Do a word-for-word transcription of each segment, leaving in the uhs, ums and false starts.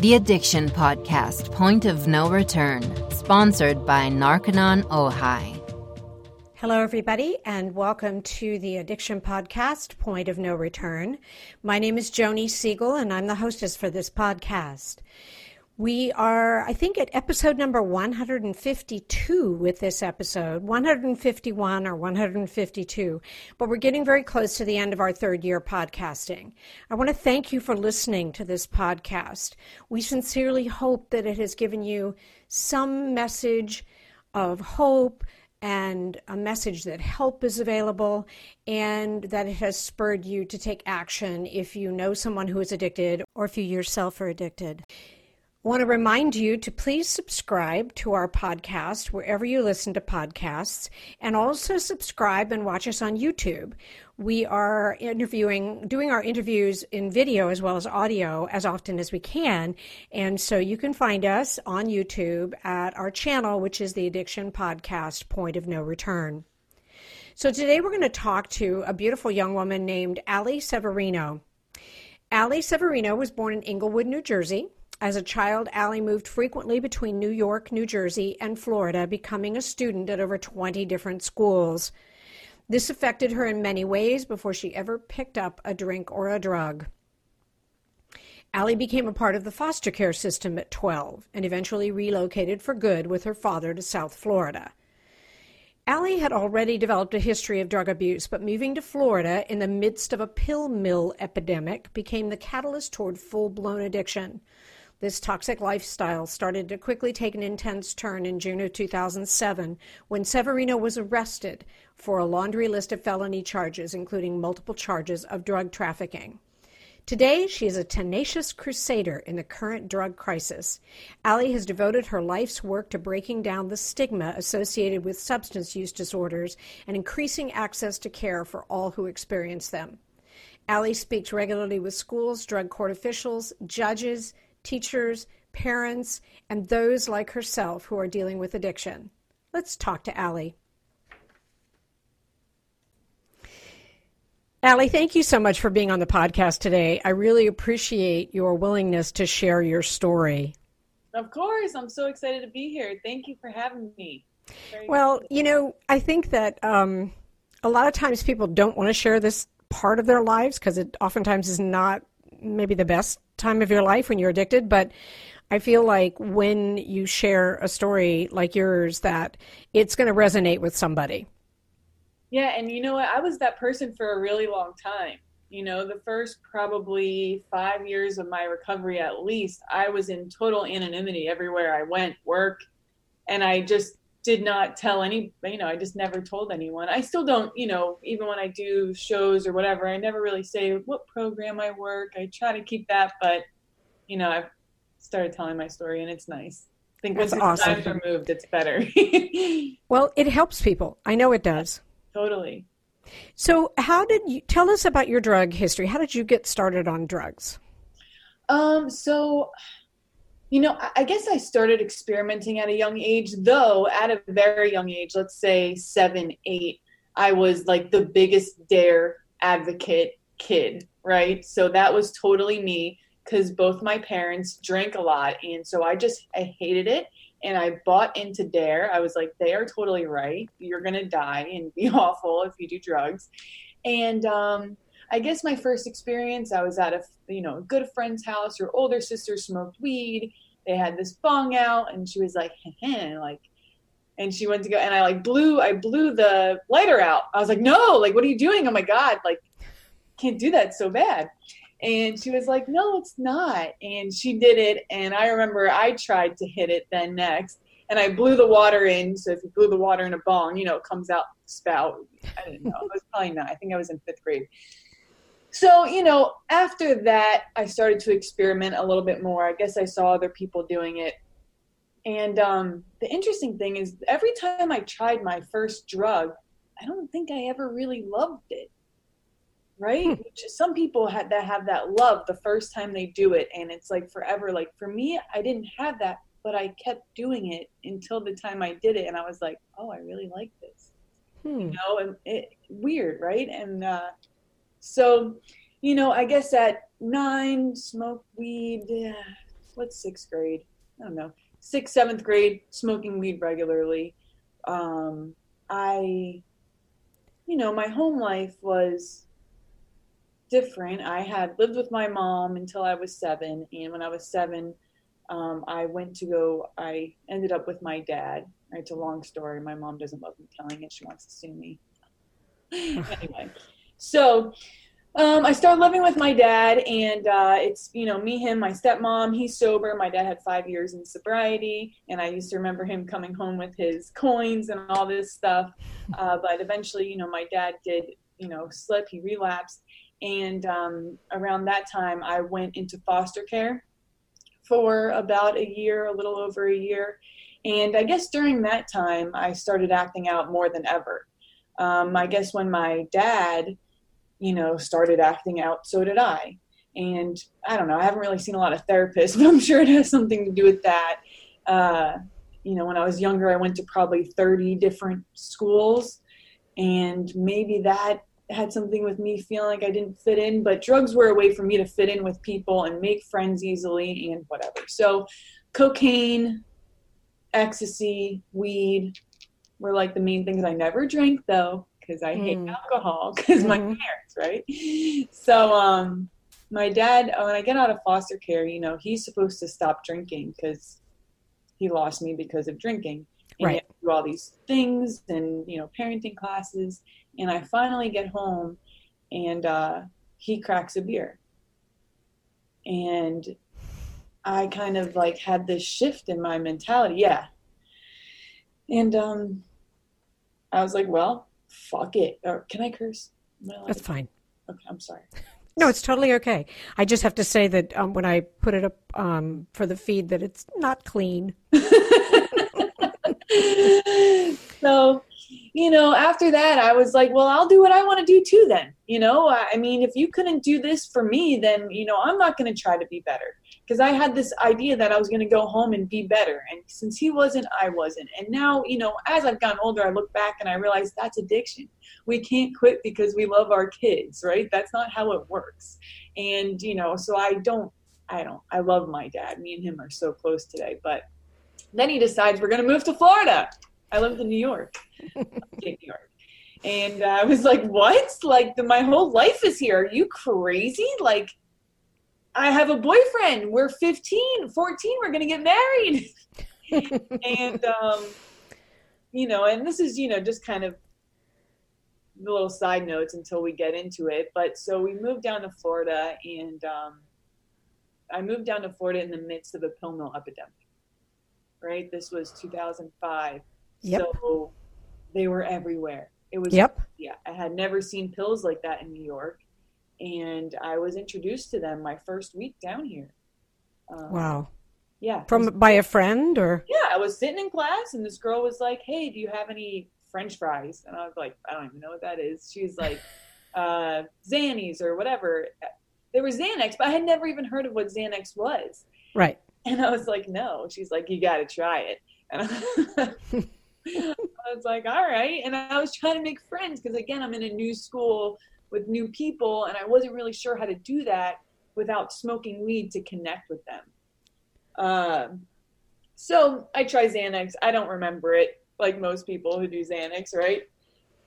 The Addiction Podcast, Point of No Return, sponsored by Narconon Ojai. Hello, everybody, and welcome to the Addiction Podcast, Point of No Return. My name is Joni Siegel, and I'm the hostess for this podcast. We are, I think, at episode number one fifty-two with this episode, one fifty-one or one fifty-two, but we're getting very close to the end of our third year podcasting. I want to thank you for listening to this podcast. We sincerely hope that it has given you some message of hope and a message that help is available, and that it has spurred you to take action if you know someone who is addicted or if you yourself are addicted. I want to remind you to please subscribe to our podcast wherever you listen to podcasts, and also subscribe and watch us on YouTube. We are interviewing, doing our interviews in video as well as audio as often as we can, and so you can find us on YouTube at our channel, which is the Addiction Podcast Point of No Return. So today we're going to talk to a beautiful young woman named Allie Severino. Allie Severino was born in Englewood, New Jersey. As a child, Allie moved frequently between New York, New Jersey, and Florida, becoming a student at over twenty different schools. This affected her in many ways before she ever picked up a drink or a drug. Allie became a part of the foster care system at twelve and eventually relocated for good with her father to South Florida. Allie had already developed a history of drug abuse, but moving to Florida in the midst of a pill mill epidemic became the catalyst toward full-blown addiction. This toxic lifestyle started to quickly take an intense turn in June of two thousand seven when Severino was arrested for a laundry list of felony charges, including multiple charges of drug trafficking. Today, she is a tenacious crusader in the current drug crisis. Allie has devoted her life's work to breaking down the stigma associated with substance use disorders and increasing access to care for all who experience them. Allie speaks regularly with schools, drug court officials, judges, teachers, parents, and those like herself who are dealing with addiction. Let's talk to Allie. Allie, thank you so much for being on the podcast today. I really appreciate your willingness to share your story. Of course. I'm so excited to be here. Thank you for having me. Very well, you know, I think that um, a lot of times people don't want to share this part of their lives because it oftentimes is not maybe the best time of your life when you're addicted, but I feel like when you share a story like yours that it's going to resonate with somebody. Yeah, and you know what? I was that person for a really long time. You know, the first probably five years of my recovery at least, I was in total anonymity everywhere I went, work, and I just did not tell any, you know, I just never told anyone. I still don't, you know, even when I do shows or whatever, I never really say what program I work. I try to keep that, but, you know, I've started telling my story and it's nice. I think once it's time's removed, it's better. Well, it helps people. I know it does. Totally. So how did you, tell us about your drug history. How did you get started on drugs? Um, so... You know, I guess I started experimenting at a young age, though at a very young age, let's say seven, eight, I was like the biggest dare advocate kid, right? So that was totally me because both my parents drank a lot. And so I just, I hated it. And I bought into dare. I was like, they are totally right. You're going to die and be awful if you do drugs. And, um, I guess my first experience, I was at a, you know, a good friend's house. Her older sister smoked weed. They had this bong out and she was like, hey, like, and she went to go and I like blew, I blew the lighter out. I was like, no, like, what are you doing? Oh my God. Like, can't do that, so bad. And she was like, no, it's not. And she did it. And I remember I tried to hit it then next. And I blew the water in. So if you blew the water in a bong, you know, it comes out spout. I didn't know. It was probably not. I think I was in fifth grade. So, you know, after that, I started to experiment a little bit more. I guess I saw other people doing it. And um, the interesting thing is every time I tried my first drug, I don't think I ever really loved it, right? Hmm. Which some people have that, have that love the first time they do it, and it's like forever. Like for me, I didn't have that, but I kept doing it until the time I did it, and I was like, oh, I really like this. Hmm. You know, and it, weird, right? And uh So, you know, I guess at nine, smoked weed, what's sixth grade? I don't know. Sixth, seventh grade, smoking weed regularly. Um, I, you know, my home life was different. I had lived with my mom until I was seven. And when I was seven, um, I went to go, I ended up with my dad. It's a long story. My mom doesn't love me telling it. She wants to sue me. Anyway, so um, I started living with my dad, and uh, it's, you know, me, him, my stepmom. He's sober. My dad had five years in sobriety, and I used to remember him coming home with his coins and all this stuff. Uh, but eventually, you know, my dad did, you know, slip. He relapsed. And um, around that time, I went into foster care for about a year, a little over a year. And I guess during that time, I started acting out more than ever. Um, I guess when my dad, you know, started acting out, so did I. And I don't know, I haven't really seen a lot of therapists, but I'm sure it has something to do with that. Uh, you know, when I was younger, I went to probably thirty different schools, and maybe that had something with me feeling like I didn't fit in, but drugs were a way for me to fit in with people and make friends easily and whatever. So cocaine, ecstasy, weed were like the main things. I never drank though, because I mm. hate alcohol, because mm. my parents, right? So um, my dad, when I get out of foster care, you know, he's supposed to stop drinking because he lost me because of drinking. And right. I do all these things and, you know, parenting classes. And I finally get home, and uh, he cracks a beer. And I kind of like had this shift in my mentality. Yeah. And um, I was like, well, fuck it. Or can I curse? That's fine. Okay, I'm sorry. No, it's totally okay. I just have to say that um, when I put it up um, for the feed that it's not clean. So, you know, after that, I was like, well, I'll do what I want to do too then. You know, I mean, if you couldn't do this for me, then, you know, I'm not going to try to be better. Because I had this idea that I was going to go home and be better. And since he wasn't, I wasn't. And now, you know, as I've gotten older, I look back and I realize that's addiction. We can't quit because we love our kids, right? That's not how it works. And, you know, so I don't, I don't, I love my dad. Me and him are so close today. But then he decides we're going to move to Florida. I lived in New York. I lived in New York. And uh, I was like, what? Like, the, my whole life is here. Are you crazy? Like, I have a boyfriend. We're fifteen, fourteen. We're going to get married. And, um, you know, and this is, you know, just kind of the little side notes until we get into it. But so we moved down to Florida, and um, I moved down to Florida in the midst of a pill mill epidemic, right? This was two thousand five. Yep. So they were everywhere. It was, yep. Yeah, I had never seen pills like that in New York. And I was introduced to them my first week down here. Um, wow. Yeah. From by a friend or? Yeah. I was sitting in class and this girl was like, hey, do you have any French fries? And I was like, I don't even know what that is. She's like, uh, Xannies or whatever. There were Xanax, but I had never even heard of what Xanax was. Right. And I was like, no. She's like, you got to try it. And I- I was like, all right. And I was trying to make friends because, again, I'm in a new school with new people, and I wasn't really sure how to do that without smoking weed to connect with them. Um, so I try Xanax. I don't remember it like most people who do Xanax, right?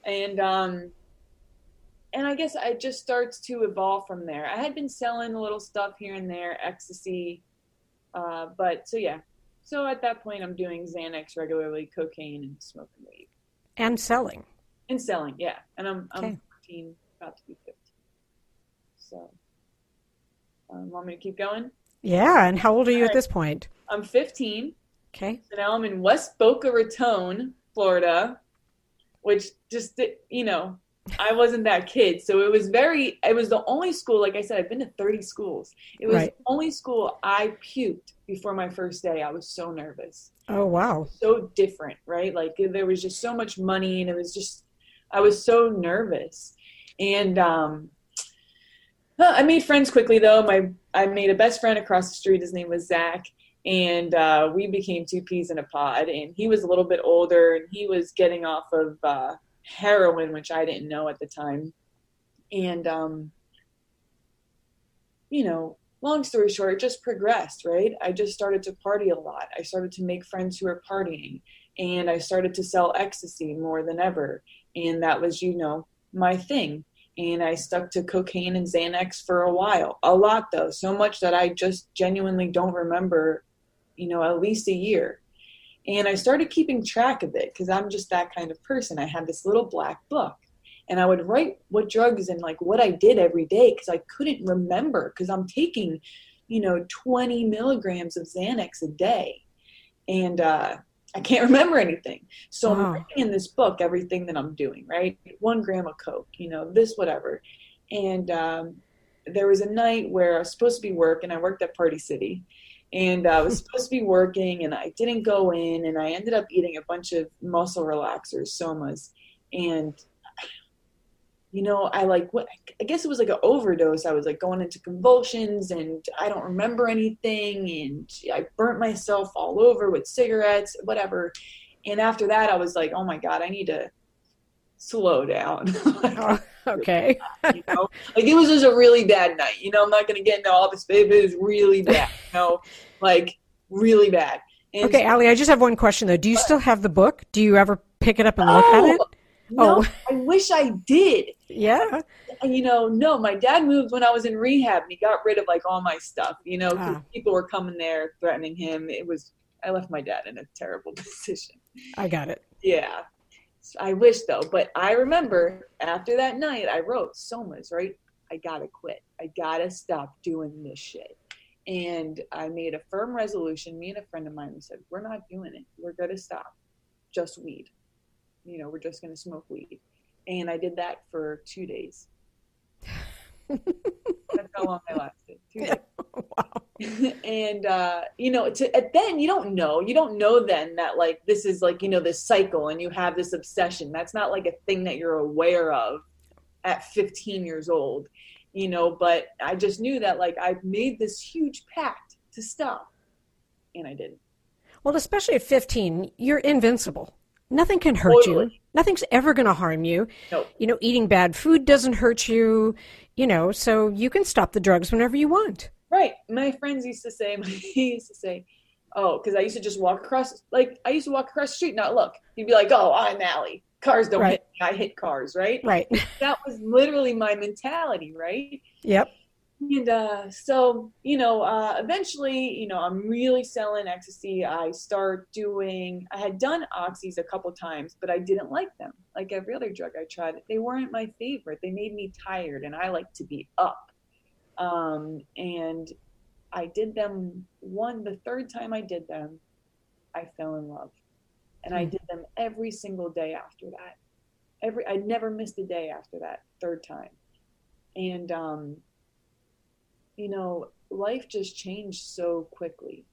And um, and I guess it just starts to evolve from there. I had been selling a little stuff here and there, ecstasy, uh, but so yeah. So at that point, I'm doing Xanax regularly, cocaine, and smoking weed. And selling. And selling, yeah. And I'm okay. I'm fourteen, about to be fifteen. So, um, want me to keep going? Yeah. And how old are you All at right. this point? I'm fifteen. Okay. So now I'm in West Boca Raton, Florida, which just, you know, I wasn't that kid. So it was very, it was the only school, like I said, I've been to thirty schools. It was right. the only school I puked before my first day. I was so nervous. Oh, wow. So different, right? Like there was just so much money and it was just, I was so nervous. And um, I made friends quickly though. My I made a best friend across the street. His name was Zach. And uh, we became two peas in a pod. And he was a little bit older and he was getting off of, uh, heroin, which I didn't know at the time. And, um, you know, long story short, it just progressed, right? I just started to party a lot. I started to make friends who were partying, and I started to sell ecstasy more than ever. And that was, you know, my thing. And I stuck to cocaine and Xanax for a while, a lot though, so much that I just genuinely don't remember, you know, at least a year. And I started keeping track of it because I'm just that kind of person. I had this little black book, and I would write what drugs and like what I did every day because I couldn't remember, because I'm taking, you know, twenty milligrams of Xanax a day, and uh, I can't remember anything. So wow. I'm writing in this book everything that I'm doing, right? One gram of coke, you know, this, whatever. And um, there was a night where I was supposed to be working. I worked at Party City. And I was supposed to be working, and I didn't go in, and I ended up eating a bunch of muscle relaxers, somas. And, you know, I like, what, I guess it was like an overdose. I was like going into convulsions, and I don't remember anything. And I burnt myself all over with cigarettes, whatever. And after that, I was like, oh my God, I need to slow down. Like, oh, okay. You know? Like, it was just a really bad night. You know, I'm not going to get into all this, but it was really bad. You know, like really bad. And okay, so, Allie, I just have one question though. Do you but, still have the book? Do you ever pick it up and no, look at it? No, oh. I wish I did. Yeah. You know, no, my dad moved when I was in rehab, and he got rid of like all my stuff, you know, because ah. people were coming there threatening him. It was, I left my dad in a terrible position. I got it. Yeah. I wish though, but I remember after that night, I wrote somas, right? I gotta quit. I gotta stop doing this shit. And I made a firm resolution. Me and a friend of mine, we said, we're not doing it. We're gonna stop. Just weed. You know, we're just gonna smoke weed. And I did that for two days. That's how long I lasted. Two days. Wow. And, uh, you know, to, at then you don't know, you don't know then that like, this is like, you know, this cycle and you have this obsession. That's not like a thing that you're aware of at fifteen years old, you know, but I just knew that like, I've made this huge pact to stop, and I didn't. Well, especially at fifteen, you're invincible. Nothing can hurt totally. you. Nothing's ever going to harm you. Nope. You know, eating bad food doesn't hurt you, you know, so you can stop the drugs whenever you want. Right. My friends used to say, he used to say, oh, because I used to just walk across, like, I used to walk across the street and not look. You'd be like, oh, I'm Allie. Cars don't right. hit me. I hit cars, right? Right. That was literally my mentality, right? Yep. And uh, so, you know, uh, eventually, you know, I'm really selling ecstasy. I start doing, I had done oxys a couple times, but I didn't like them. Like every other drug I tried, they weren't my favorite. They made me tired, and I like to be up. Um, and I did them one, the third time I did them, I fell in love. And I did them every single day after that. Every, I never missed a day after that third time. And, um, you know, life just changed so quickly.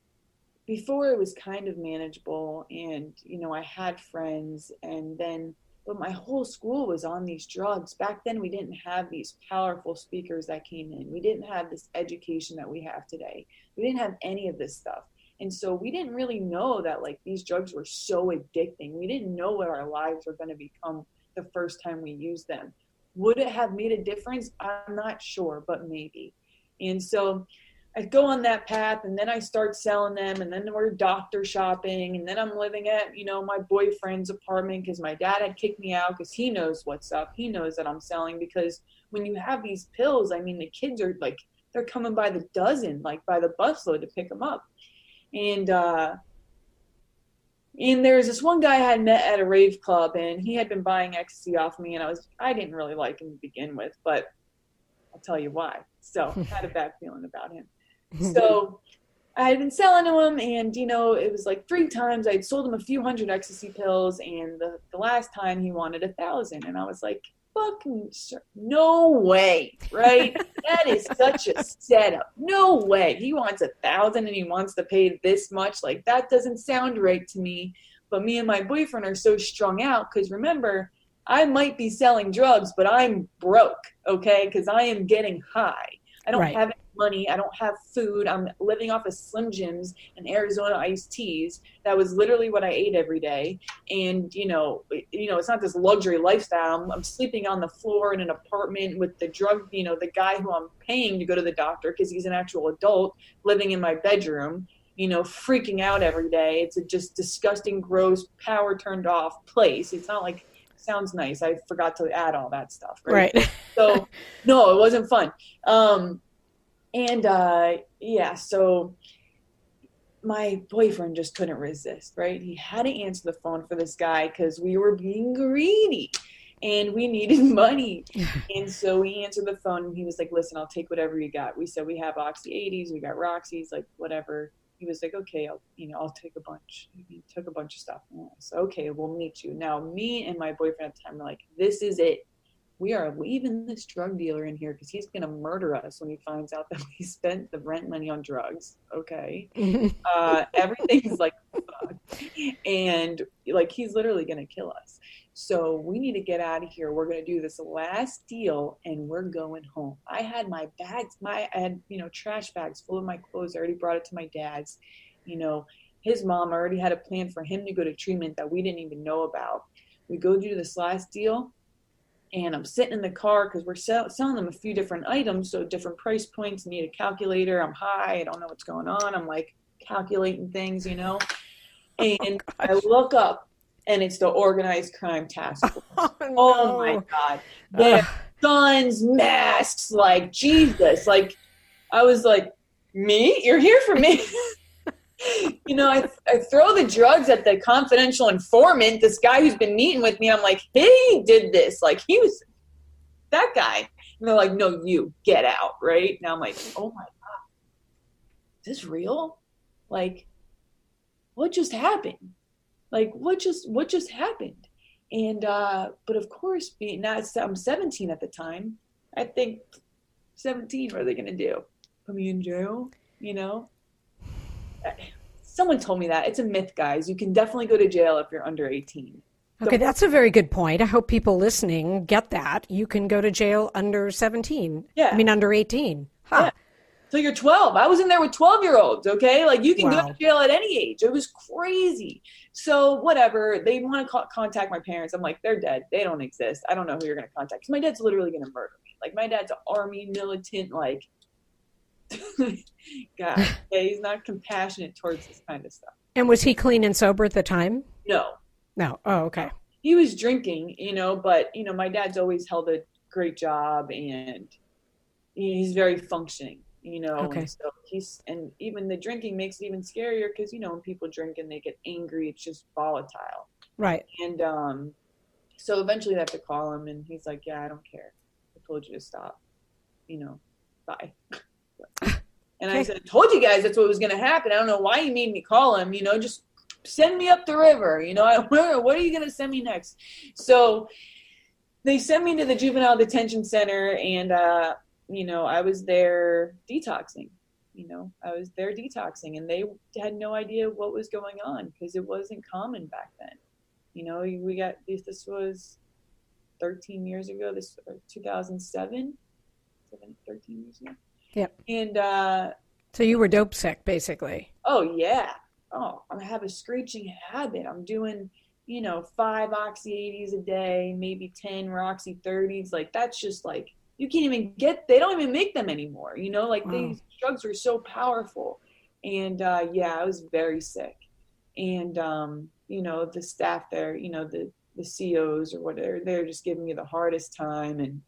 Before it was kind of manageable, and, you know, I had friends, and then, but my whole school was on these drugs. Back then, we didn't have these powerful speakers that came in. We didn't have this education that we have today. We didn't have any of this stuff. And so we didn't really know that like these drugs were so addicting. We didn't know what our lives were going to become the first time we used them. Would it have made a difference? I'm not sure, but maybe. And so I go on that path, and then I start selling them, and then we're doctor shopping, and then I'm living at, you know, my boyfriend's apartment because my dad had kicked me out because he knows what's up. He knows that I'm selling, because when you have these pills, I mean, the kids are like, they're coming by the dozen, like by the busload to pick them up. And, uh, and there's this one guy I had met at a rave club, and he had been buying ecstasy off me, and I was, I didn't really like him to begin with, but I'll tell you why. So I had a bad feeling about him. So I had been selling to him, and, you know, it was like three times I'd sold him a few hundred ecstasy pills, and the, the last time he wanted a thousand. And I was like, fucking no way, right? That is such a setup. No way. He wants a thousand and he wants to pay this much. Like, that doesn't sound right to me. But me and my boyfriend are so strung out because, remember, I might be selling drugs, but I'm broke, okay? Because I am getting high. I don't right. have any money. I don't have food. I'm living off of Slim Jims and Arizona iced teas. That was literally what I ate every day. And, you know, you know, it's not this luxury lifestyle. I'm, I'm sleeping on the floor in an apartment with the drug, you know, the guy who I'm paying to go to the doctor because he's an actual adult, living in my bedroom, you know, freaking out every day. It's a just disgusting, gross, power turned off place. It's not like, sounds nice. I forgot to add all that stuff. Right. right. So no, it wasn't fun. Um, and uh, yeah, so my boyfriend just couldn't resist, right? He had to answer the phone for this guy because we were being greedy and we needed money. And so we answered the phone and he was like, listen, I'll take whatever you got. We said, we have Oxy eighties. We got Roxy's, like whatever. He was like, okay, I'll, you know, I'll take a bunch. He took a bunch of stuff. So, okay, we'll meet you. Now, me and my boyfriend at the time were like, this is it. We are leaving this drug dealer in here because he's going to murder us when he finds out that we spent the rent money on drugs. Okay. uh, everything's like, fuck. And like, he's literally going to kill us. So we need to get out of here. We're going to do this last deal and we're going home. I had my bags, my, I had, you know, trash bags full of my clothes. I already brought it to my dad's, you know, his mom already had a plan for him to go to treatment that we didn't even know about. We go do this last deal and I'm sitting in the car cause we're sell- selling them a few different items. So different price points, need a calculator. I'm high. I don't know what's going on. I'm like calculating things, you know, and oh, I look up. And it's the Organized Crime Task Force. Oh, no. Oh my God. They have guns, masks, like Jesus. Like, I was like, me? You're here for me. You know, I, I throw the drugs at the confidential informant, this guy who's been meeting with me. I'm like, he did this. Like, he was that guy. And they're like, no, you get out, right? Now I'm like, oh my God. Is this real? Like, what just happened? Like what just, what just happened? And, uh, but of course being not, I'm seventeen at the time, I think seventeen, what are they going to do? Put me in jail? You know, someone told me that. It's a myth, guys. You can definitely go to jail if you're under eighteen. Okay. So, that's a very good point. I hope people listening get that. You can go to jail under seventeen. Yeah. I mean, under eighteen. Huh. Yeah. So you're twelve. I was in there with twelve-year-olds, okay? Like, you can wow. go to jail at any age. It was crazy. So whatever. They want to contact my parents. I'm like, they're dead. They don't exist. I don't know who you're going to contact. Because my dad's literally going to murder me. Like, my dad's an army militant, like, God. Okay? He's not compassionate towards this kind of stuff. And was he clean and sober at the time? No. No. Oh, okay. He was drinking, you know, but, you know, my dad's always held a great job, and he's very functioning. You know, okay. And so he's, and even the drinking makes it even scarier because, you know, when people drink and they get angry, it's just volatile. Right. And um, so eventually they have to call him and he's like, yeah, I don't care. I told you to stop, you know, bye. And I said, I told you guys that's what was going to happen. I don't know why you made me call him, you know, just send me up the river. You know, I, where, what are you going to send me next? So they sent me to the juvenile detention center and, uh, you know, I was there detoxing, you know, I was there detoxing and they had no idea what was going on because it wasn't common back then. You know, we got this, this was thirteen years ago, this two thousand seven, thirteen years ago. Yep. And, uh, so you were dope sick basically. Oh yeah. Oh, I have a screeching habit. I'm doing, you know, five Oxy eighties a day, maybe ten Roxy thirties. Like that's just like, you can't even get, they don't even make them anymore. You know, like wow. These drugs are so powerful. And uh, yeah, I was very sick. And, um, you know, the staff there, you know, the, the C Os or whatever, they're just giving me the hardest time and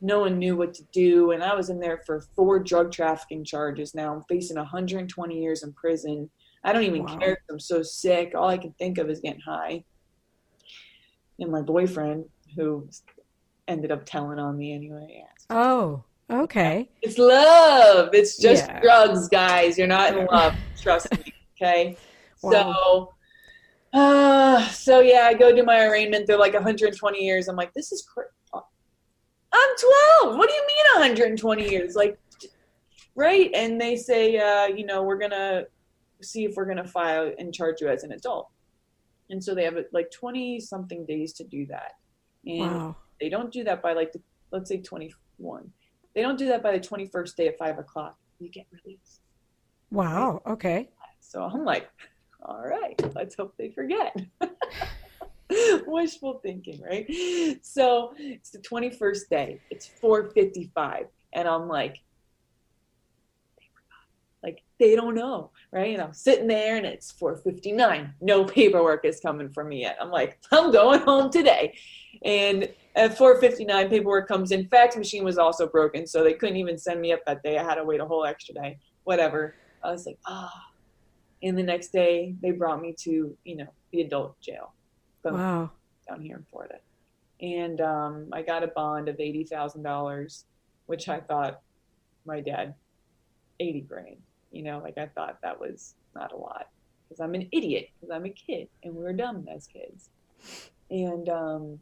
no one knew what to do. And I was in there for four drug trafficking charges. Now I'm facing one hundred twenty years in prison. I don't even wow. care if I'm so sick. All I can think of is getting high. And my boyfriend who ended up telling on me anyway. Yeah. Oh, okay. It's love. It's just yeah. drugs, guys. You're not in love. Trust me. Okay. Wow. So, uh, so yeah, I go do my arraignment. They're like one hundred twenty years. I'm like, this is crazy. I'm twelve. What do you mean one hundred twenty years? Like, right. And they say, uh, you know, we're going to see if we're going to file and charge you as an adult. And so they have like twenty something days to do that. And wow. They don't do that by like, the, let's say twenty-one. They don't do that by the twenty-first day at five o'clock. You get released. Wow. Right? Okay. So I'm like, all right, let's hope they forget. Wishful thinking, right? So it's the twenty-first day. It's four fifty-five. And I'm like, they forgot. Like, they don't know, right? And I'm sitting there and it's four fifty-nine. No paperwork is coming for me yet. I'm like, I'm going home today. And at four fifty-nine, paperwork comes in. Fax machine was also broken, so they couldn't even send me up that day. I had to wait a whole extra day. Whatever. I was like, ah. Oh. And the next day, they brought me to, you know, the adult jail. Boom. Wow. Down here in Florida. And um, I got a bond of eighty thousand dollars, which I thought, my dad, eighty grand. You know, like I thought that was not a lot because I'm an idiot, because I'm a kid and we were dumb as kids. And, um,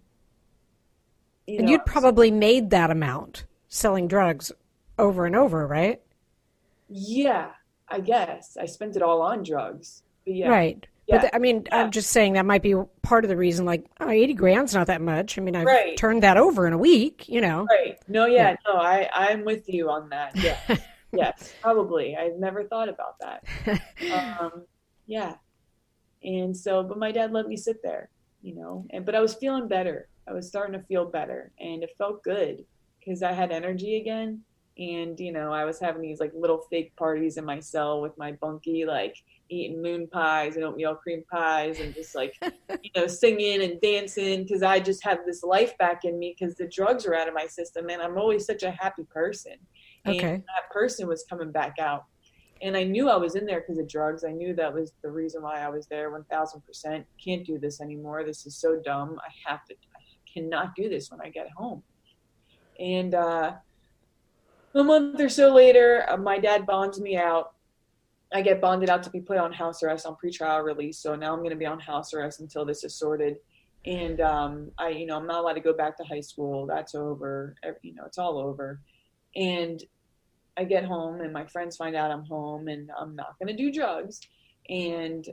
you and know, you'd probably so- made that amount selling drugs over and over, right? Yeah, I guess. I spent it all on drugs. But yeah. Right. Yeah. But th- I mean, yeah. I'm just saying that might be part of the reason, like, oh, eighty grand's not that much. I mean, I've right. turned that over in a week, you know. Right. No, yeah, yeah. no, I, I'm with you on that. Yeah. Yes, probably. I've never thought about that. um, yeah. And so, but my dad let me sit there, you know, and, but I was feeling better. I was starting to feel better and it felt good because I had energy again. And, you know, I was having these like little fake parties in my cell with my bunkie, like eating moon pies and oatmeal cream pies and just like, you know, singing and dancing because I just have this life back in me because the drugs were out of my system. And I'm always such a happy person. And okay. that person was coming back out. And I knew I was in there because of drugs. I knew that was the reason why I was there one thousand percent. Can't do this anymore. This is so dumb. I have to, I cannot do this when I get home. And, uh, a month or so later, uh, my dad bonds me out. I get bonded out to be put on house arrest on pretrial release. So now I'm going to be on house arrest until this is sorted. And um, I, you know, I'm not allowed to go back to high school. That's over. You know, it's all over. And I get home and my friends find out I'm home and I'm not going to do drugs. And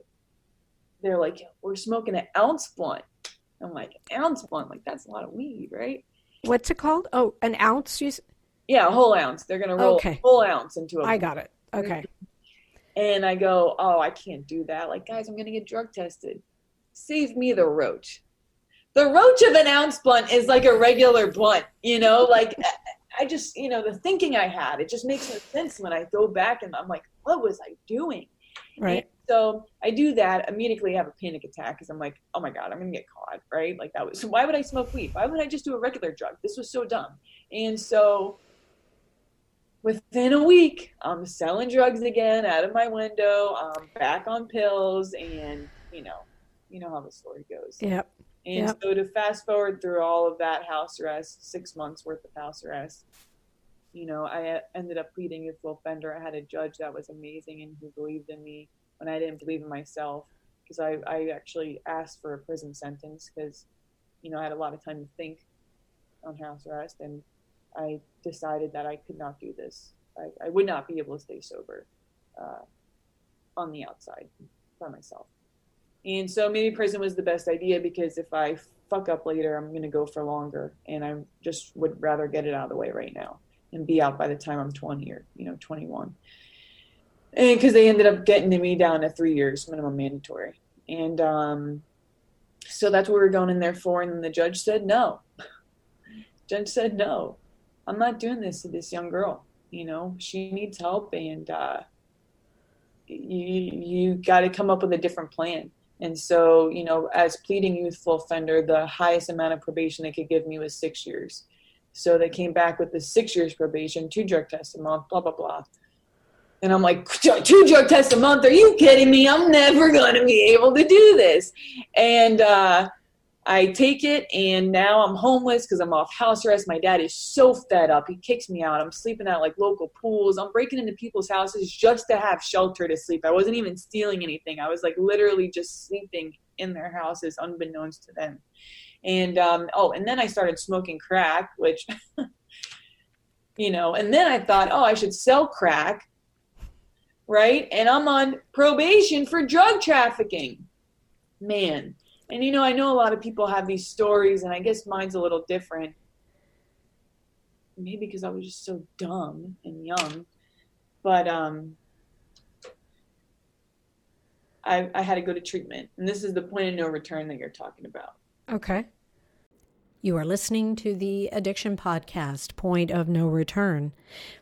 they're like, we're smoking an ounce blunt. I'm like, an ounce blunt? Like, that's a lot of weed, right? What's it called? Oh, an ounce? You... Yeah, a whole ounce. They're going to roll okay. a whole ounce into a I got it. Okay. And I go, oh, I can't do that. Like, guys, I'm going to get drug tested. Save me the roach. The roach of an ounce blunt is like a regular blunt, you know? Like, I just, you know, the thinking I had, it just makes no sense when I go back and I'm like, what was I doing? Right. And so I do that, immediately have a panic attack because I'm like, oh, my God, I'm going to get caught, right? Like, that was, so why would I smoke weed? Why would I just do a regular drug? This was so dumb. And so... within a week, I'm selling drugs again out of my window. I'm back on pills, and you know, you know how the story goes. Yep. And yep. so to fast forward through all of that house arrest, six months worth of house arrest, you know, I ended up pleading with Will Fender. I had a judge that was amazing and who believed in me when I didn't believe in myself, because I, I actually asked for a prison sentence because, you know, I had a lot of time to think on house arrest and. I decided that I could not do this. I, I would not be able to stay sober uh, on the outside by myself. And so maybe prison was the best idea because if I fuck up later, I'm going to go for longer. And I just would rather get it out of the way right now and be out by the time I'm twenty or, you know, twenty-one. And because they ended up getting me down to three years minimum mandatory. And um, so that's what we were going in there for. And the judge said, no, judge said, no. I'm not doing this to this young girl, you know, she needs help and, uh, you, you got to come up with a different plan. And so, you know, as pleading youthful offender, the highest amount of probation they could give me was six years. So they came back with the six years probation, two drug tests a month, blah, blah, blah. And I'm like, two drug tests a month. Are you kidding me? I'm never going to be able to do this. And, uh, I take it, and now I'm homeless because I'm off house arrest. My dad is so fed up. He kicks me out. I'm sleeping at, like, local pools. I'm breaking into people's houses just to have shelter to sleep. I wasn't even stealing anything. I was, like, literally just sleeping in their houses unbeknownst to them. And, um, oh, and then I started smoking crack, which, you know, and then I thought, oh, I should sell crack, right? And I'm on probation for drug trafficking. Man. And, you know, I know a lot of people have these stories, and I guess mine's a little different. maybe because I was just so dumb and young, but um, I, I had to go to treatment. And this is the point of no return that you're talking about. Okay. You are listening to the Addiction Podcast, Point of No Return.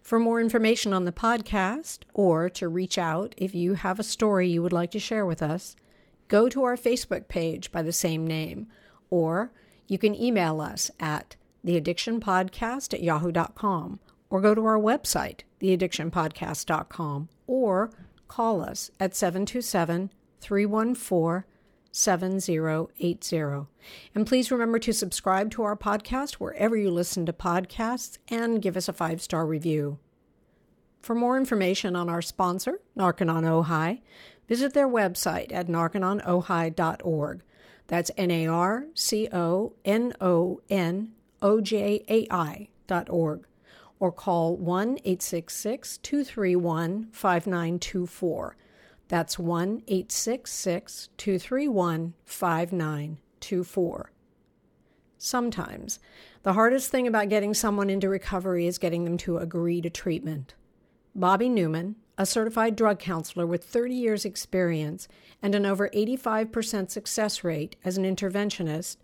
For more information on the podcast or to reach out if you have a story you would like to share with us, go to our Facebook page by the same name, or you can email us at theaddictionpodcast at yahoo dot com, or go to our website, the addiction podcast dot com, or call us at seven two seven, three one four, seven zero eight zero. And please remember to subscribe to our podcast wherever you listen to podcasts and give us a five-star review. For more information on our sponsor, Narconon Ojai, visit their website at narconon ojai dot org. That's N A R C O N O N O J A I dot org. Or call one eight six six, two three one, five nine two four. That's one eight six six, two three one, five nine two four. Sometimes, the hardest thing about getting someone into recovery is getting them to agree to treatment. Bobby Newman, a certified drug counselor with thirty years experience and an over eighty-five percent success rate as an interventionist,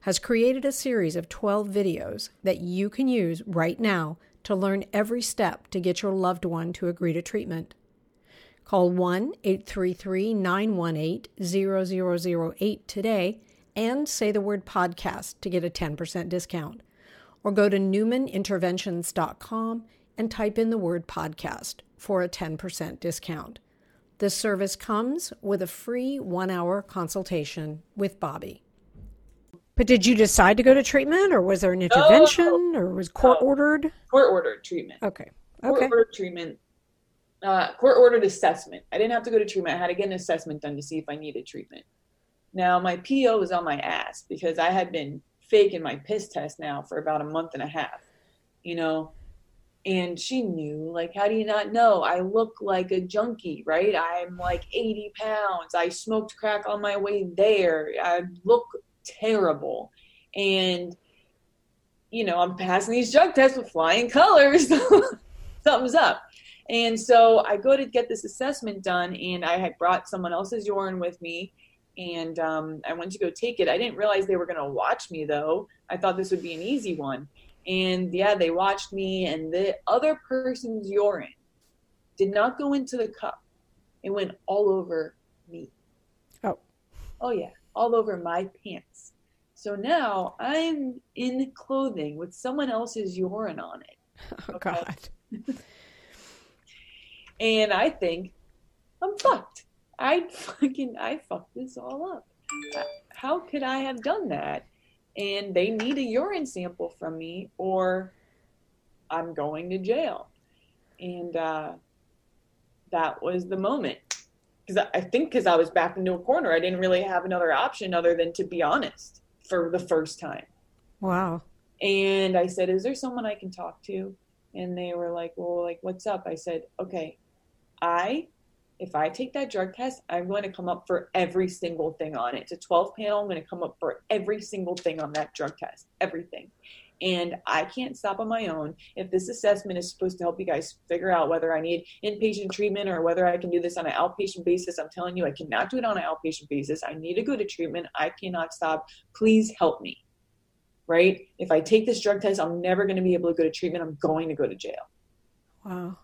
has created a series of twelve videos that you can use right now to learn every step to get your loved one to agree to treatment. Call one eight three three, nine one eight, zero zero zero eight today and say the word podcast to get a ten percent discount. Or go to newman interventions dot com and type in the word podcast for a ten percent discount. This service comes with a free one-hour consultation with Bobby. But did you decide to go to treatment, or was there an intervention, no, or was court-ordered? No. Court-ordered treatment. Okay. okay. Court-ordered treatment. Uh, court-ordered assessment. I didn't have to go to treatment. I had to get an assessment done to see if I needed treatment. Now, my P O was on my ass because I had been faking my piss test now for about a month and a half, you know, and she knew, like, how do you not know? I look like a junkie, right? I'm like eighty pounds. I smoked crack on my way there. I look terrible. And, you know, I'm passing these drug tests with flying colors. Something's up. And so I go to get this assessment done, and I had brought someone else's urine with me, and um, I went to go take it. I didn't realize they were going to watch me, though. I thought this would be an easy one. And, yeah, they watched me, and the other person's urine did not go into the cup. It went all over me. Oh. Oh, yeah, all over my pants. So now I'm in clothing with someone else's urine on it. Oh, okay? God. And I think I'm fucked. I fucking, I fucked this all up. How could I have done that? And they need a urine sample from me or I'm going to jail. And uh, that was the moment. Because I think because I was backed into a corner, I didn't really have another option other than to be honest for the first time. Wow. And I said, is there someone I can talk to? And they were like, well, like, what's up? I said, okay. I, if I take that drug test, I'm going to come up for every single thing on it. It's a twelve panel. I'm going to come up for every single thing on that drug test, everything. And I can't stop on my own. If this assessment is supposed to help you guys figure out whether I need inpatient treatment or whether I can do this on an outpatient basis, I'm telling you, I cannot do it on an outpatient basis. I need to go to treatment. I cannot stop. Please help me. Right? If I take this drug test, I'm never going to be able to go to treatment. I'm going to go to jail. Wow.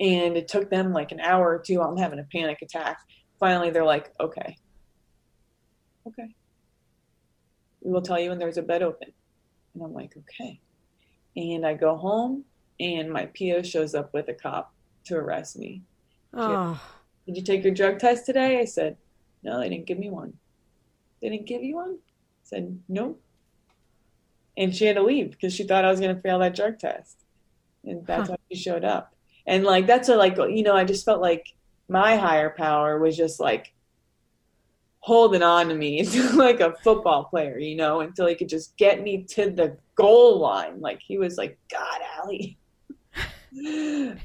And it took them like an hour or two. I'm having a panic attack. Finally, they're like, okay. Okay. We will tell you when there's a bed open. And I'm like, okay. And I go home and my P O shows up with a cop to arrest me. Oh. Did you take your drug test today? I said, no, they didn't give me one. They didn't give you one? I said, nope. And she had to leave because she thought I was going to fail that drug test. And that's huh. how she showed up. And, like, that's a, like, you know, I just felt like my higher power was just, like, holding on to me like a football player, you know, until he could just get me to the goal line. Like, he was like, God, Allie, I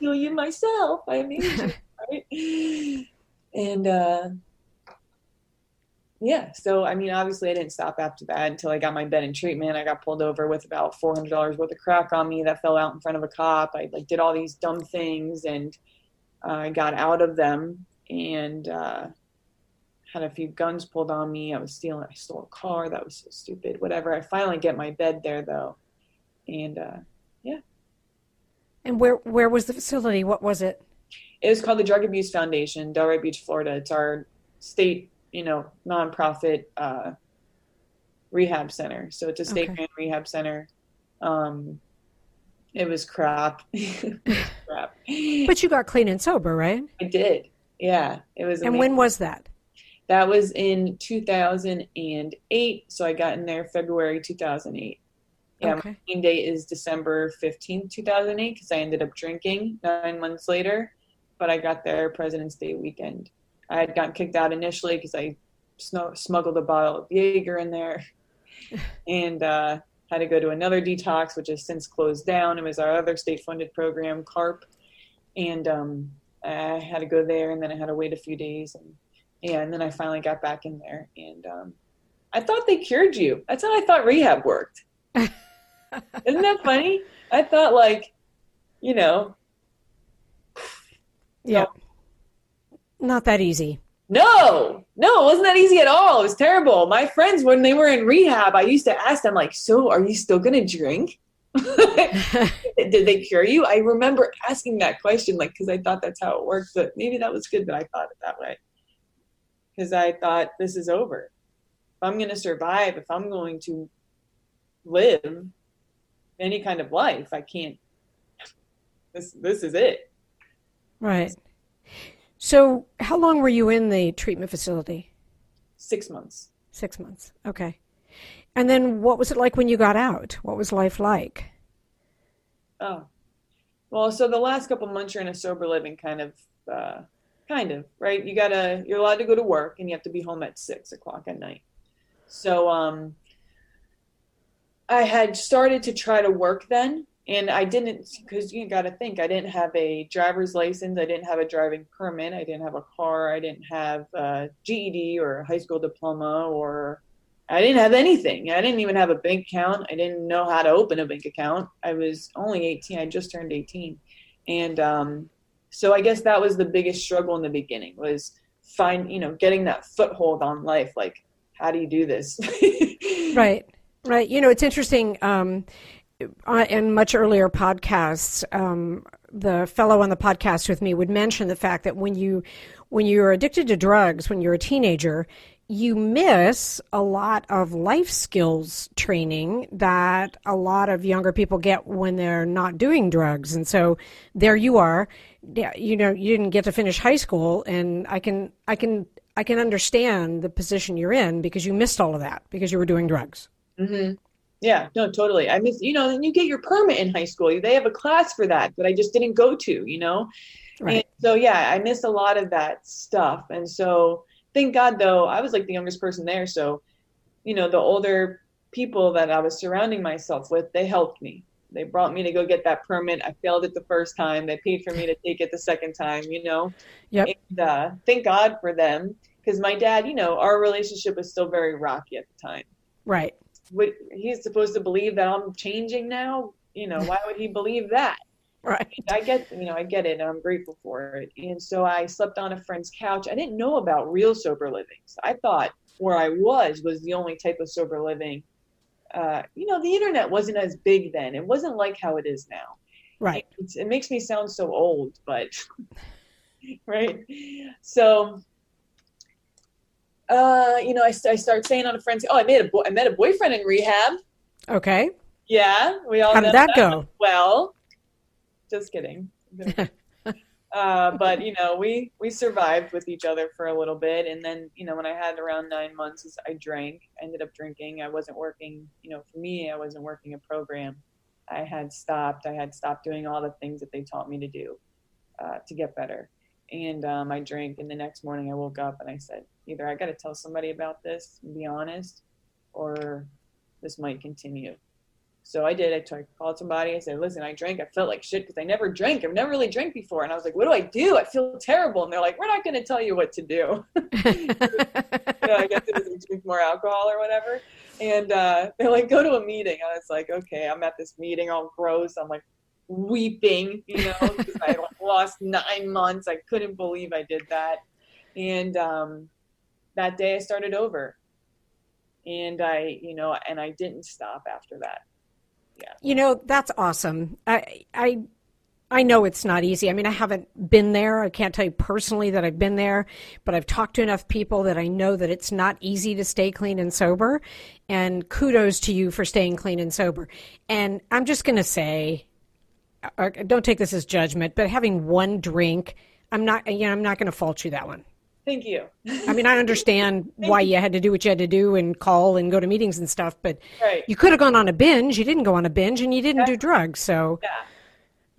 feel you myself. I mean, right? And uh, Yeah. So, I mean, obviously I didn't stop after that until I got my bed in treatment. I got pulled over with about four hundred dollars worth of crack on me that fell out in front of a cop. I like did all these dumb things and I uh, got out of them and uh, had a few guns pulled on me. I was stealing, I stole a car. That was so stupid, whatever. I finally get my bed there though. And uh, yeah. And where, where was the facility? What was it? It was called the Drug Abuse Foundation, Delray Beach, Florida. It's our state, you know, nonprofit uh, rehab center. So it's a state grant okay. rehab center. Um, it was crap. it was crap. But you got clean and sober, right? I did. Yeah, it was. Amazing. And when was that? That was in two thousand eight. So I got in there February two thousand eight. Yeah, okay. My clean date is December fifteenth, two thousand eight, because I ended up drinking nine months later. But I got there President's Day weekend. I had gotten kicked out initially because I sn- smuggled a bottle of Jaeger in there and uh, had to go to another detox, which has since closed down. It was our other state-funded program, CARP. And um, I had to go there, and then I had to wait a few days. And, yeah, and then I finally got back in there. And um, I thought they cured you. That's how I thought rehab worked. Isn't that funny? I thought, like, you know. Yeah. So, not that easy. No, no, it wasn't that easy at all. It was terrible. My friends, when they were in rehab, I used to ask them, like, so are you still going to drink? Did they cure you? I remember asking that question, like, because I thought that's how it worked. But maybe that was good that I thought it that way. Because I thought, this is over. If I'm going to survive, if I'm going to live any kind of life, I can't. This, this is it. Right. So how long were you in the treatment facility? Six months. Six months. Okay. And then what was it like when you got out? What was life like? Oh, well, so the last couple of months you're in a sober living kind of, uh, kind of, right? You gotta, you're allowed to go to work and you have to be home at six o'clock at night. So um, I had started to try to work then. And I didn't, because you got to think, I didn't have a driver's license. I didn't have a driving permit. I didn't have a car. I didn't have a G E D or a high school diploma, or I didn't have anything. I didn't even have a bank account. I didn't know how to open a bank account. I was only eighteen. I just turned eighteen. And um, so I guess that was the biggest struggle in the beginning, was find, you know, getting that foothold on life. Like, how do you do this? Right. Right. You know, it's interesting. Um, In much earlier podcasts, um, the fellow on the podcast with me would mention the fact that when you, when you're addicted to drugs, when you're a teenager, you miss a lot of life skills training that a lot of younger people get when they're not doing drugs. And so there you are, you know, you didn't get to finish high school, and I can, I can, I can understand the position you're in, because you missed all of that because you were doing drugs. Mm-hmm. Yeah, no, totally. I miss, you know, then you get your permit in high school. They have a class for that that I just didn't go to, you know? Right. And so, yeah, I missed a lot of that stuff. And so, thank God, though, I was like the youngest person there. So, you know, the older people that I was surrounding myself with, they helped me. They brought me to go get that permit. I failed it the first time. They paid for me to take it the second time, you know? Yep. And, uh, thank God for them, because my dad, you know, our relationship was still very rocky at the time. Right. What, he's supposed to believe that I'm changing now? You know, why would he believe that? Right. I get, you know, I get it, and I'm grateful for it. And so I slept on a friend's couch. I didn't know about real sober living. I thought where I was was the only type of sober living. Uh, you know, the internet wasn't as big then. It wasn't like how it is now. Right. It's, it makes me sound so old, but right. So. Uh, you know, I, I start saying on a friend's, oh, I made a bo- I met a boyfriend in rehab. Okay. Yeah, we all. How did that, that go? Well, just kidding. uh, but you know, we we survived with each other for a little bit, and then you know, when I had around nine months, I drank. I ended up drinking. I wasn't working. You know, for me, I wasn't working a program. I had stopped. I had stopped doing all the things that they taught me to do uh, to get better. And um, I drank, and the next morning I woke up and I said, either I got to tell somebody about this and be honest, or this might continue. So I did. I tried, called somebody. I said, listen, I drank. I felt like shit because I never drank. I've never really drank before. And I was like, what do I do? I feel terrible. And they're like, we're not going to tell you what to do. So I guess it was like, drink more alcohol or whatever. And uh, they're like, go to a meeting. I was like, okay, I'm at this meeting all gross. I'm like weeping, you know, because I lost nine months. I couldn't believe I did that. And um, that day I started over. And I, you know, and I didn't stop after that. Yeah. You know, that's awesome. I, I, I know it's not easy. I mean, I haven't been there. I can't tell you personally that I've been there, but I've talked to enough people that I know that it's not easy to stay clean and sober. And kudos to you for staying clean and sober. And I'm just going to say, don't take this as judgment, but having one drink, I'm not, you know, I'm not going to fault you that one. Thank you. I mean, I understand why you had to do what you had to do and call and go to meetings and stuff, but right. You could have gone on a binge. You didn't go on a binge, and you didn't yeah. do drugs. So, yeah.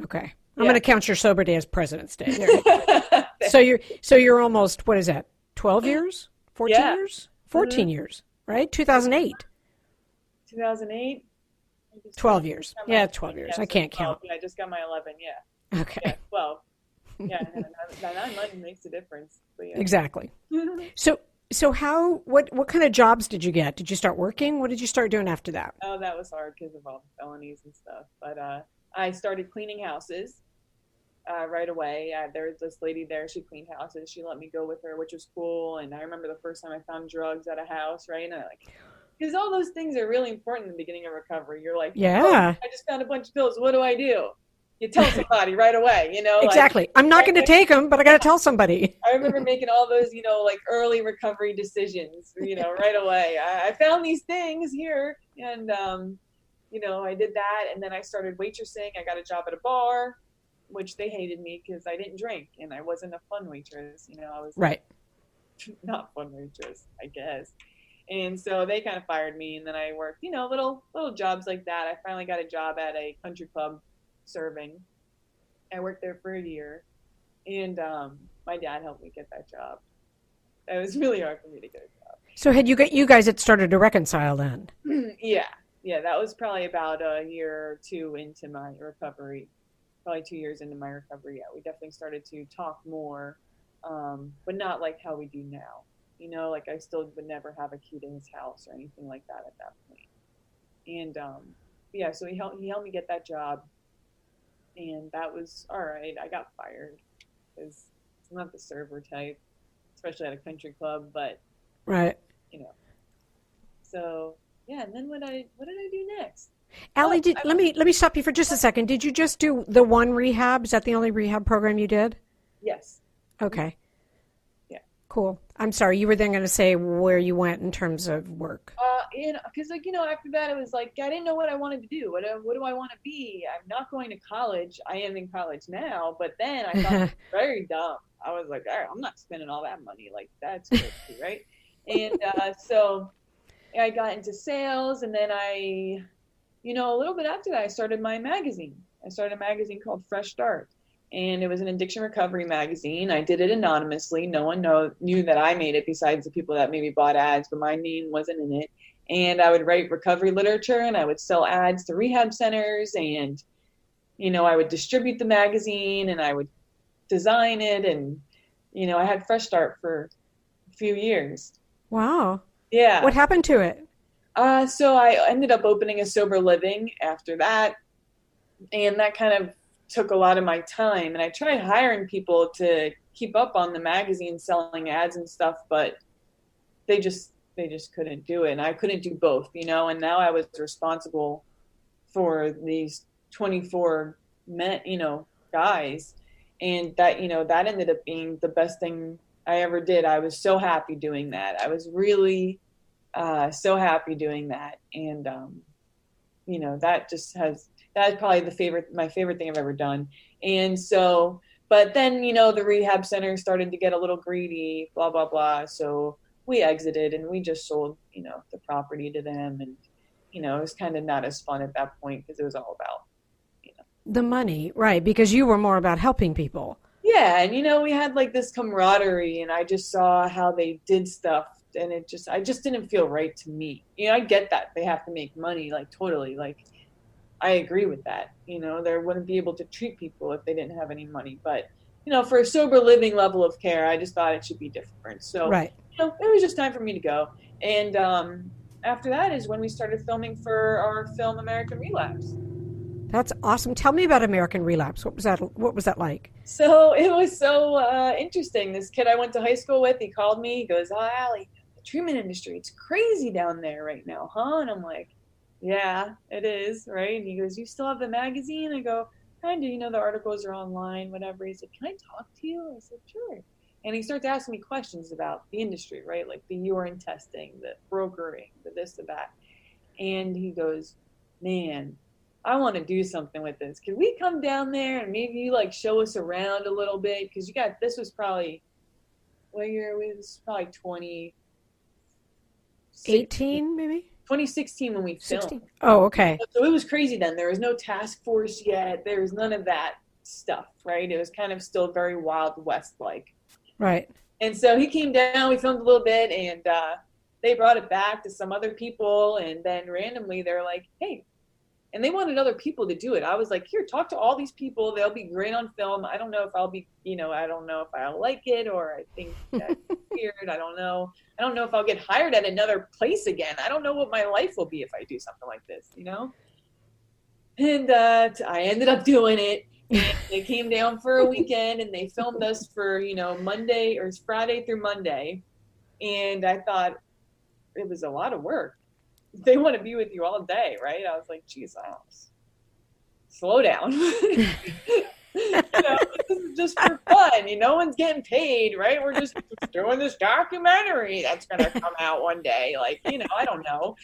Okay, I'm yeah. going to count your sober day as President's Day. There you go. so you're so you're almost, what is that? twelve years? fourteen yeah. years? fourteen mm-hmm. years, right? two thousand eight. two thousand eight. twelve years. Yeah, twelve years. Yeah, so I can't twelve, count. Yeah, I just got my eleven. Yeah. Okay. Yeah, twelve. Yeah, nine months makes a difference. Yeah. Exactly. So, so how? What? What kind of jobs did you get? Did you start working? What did you start doing after that? Oh, that was hard because of all the felonies and stuff. But uh, I started cleaning houses uh, right away. Uh, there was this lady there. She cleaned houses. She let me go with her, which was cool. And I remember the first time I found drugs at a house. Right, and I like. Because all those things are really important in the beginning of recovery. You're like, yeah, oh, I just found a bunch of pills. What do I do? You tell somebody right away, you know? Exactly. Like, I'm not going to take them, but I got to tell somebody. I remember making all those, you know, like early recovery decisions, you know, right away. I, I found these things here. And, um, you know, I did that. And then I started waitressing. I got a job at a bar, which they hated me because I didn't drink and I wasn't a fun waitress. You know, I was right. like, not fun waitress, I guess. And so they kind of fired me. And then I worked, you know, little little jobs like that. I finally got a job at a country club serving. I worked there for a year. And um, my dad helped me get that job. It was really hard for me to get a job. So had you got, you guys had started to reconcile then? yeah. Yeah, that was probably about a year or two into my recovery. Probably two years into my recovery. Yeah, we definitely started to talk more, um, but not like how we do now. You know, like I still would never have a key to his house or anything like that at that point. And um, yeah, so he helped, he helped me get that job. And that was all right. I got fired because I'm not the server type, especially at a country club. But right, you know. So yeah, and then what I what did I do next? Allie, oh, did, I, let me let me stop you for just a second. Did you just do the one rehab? Is that the only rehab program you did? Yes. Okay. Cool. I'm sorry. You were then going to say where you went in terms of work. Uh, you know, because like you know, after that it was like I didn't know what I wanted to do. What what do I want to be? I'm not going to college. I am in college now, but then I thought it was very dumb. I was like, all right, I'm not spending all that money. Like that's crazy, right? And uh, so I got into sales, and then I, you know, a little bit after that, I started my magazine. I started a magazine called Fresh Start. And it was an addiction recovery magazine. I did it anonymously. No one know, knew that I made it besides the people that maybe bought ads, but my name wasn't in it. And I would write recovery literature and I would sell ads to rehab centers. And, you know, I would distribute the magazine and I would design it. And, you know, I had Fresh Start for a few years. Wow. Yeah. What happened to it? Uh, so I ended up opening a sober living after that. And that kind of took a lot of my time, and I tried hiring people to keep up on the magazine selling ads and stuff, but they just they just couldn't do it, and I couldn't do both, you know. And now I was responsible for these twenty-four men, you know, guys, and that, you know, that ended up being the best thing I ever did. I was so happy doing that. I was really uh so happy doing that. And um you know, that just has That's probably the favorite, my favorite thing I've ever done. And so, but then, you know, the rehab center started to get a little greedy, blah, blah, blah. So we exited and we just sold, you know, the property to them. And, you know, it was kind of not as fun at that point because it was all about, you know. The money, right, because you were more about helping people. Yeah. And, you know, we had like this camaraderie and I just saw how they did stuff. And it just, I just didn't feel right to me. You know, I get that they have to make money, like totally, like, I agree with that. You know, they wouldn't be able to treat people if they didn't have any money. But, you know, for a sober living level of care, I just thought it should be different. So, right. you know, it was just time for me to go. And um, after that is when we started filming for our film American Relapse. That's awesome. Tell me about American Relapse. What was that? What was that like? So it was so uh, interesting. This kid I went to high school with, he called me. He goes, "Oh, Allie, the treatment industry, it's crazy down there right now, huh?" And I'm like, "Yeah, it is, right?" And he goes, "You still have the magazine?" I go, "I do. You know, the articles are online, whatever." He said, "Can I talk to you?" I said, "Sure." And he starts asking me questions about the industry, right? Like the urine testing, the brokering, the this, the that. And he goes, "Man, I want to do something with this. Can we come down there and maybe you like show us around a little bit?" Because you got, this was probably, what year was this? Probably twenty eighteen, maybe? twenty sixteen when we filmed. sixteen Oh, okay. So, so it was crazy then. There was no task force yet. There was none of that stuff, right? It was kind of still very Wild West-like. Right. And so he came down, we filmed a little bit, and uh, they brought it back to some other people. And then randomly they're like, "Hey," and they wanted other people to do it. I was like, "Here, talk to all these people. They'll be great on film. I don't know if I'll be, you know, I don't know if I'll like it, or I think that's weird. I don't know. I don't know if I'll get hired at another place again. I don't know what my life will be if I do something like this, you know?" And uh, I ended up doing it. And they came down for a weekend and they filmed us for, you know, Monday or Friday through Monday. And I thought it was a lot of work. They want to be with you all day, right? I was like, "Geez, I don't, slow down." You know, this is just for fun. You know, no one's getting paid, right? We're just doing this documentary that's going to come out one day. Like, you know, I don't know.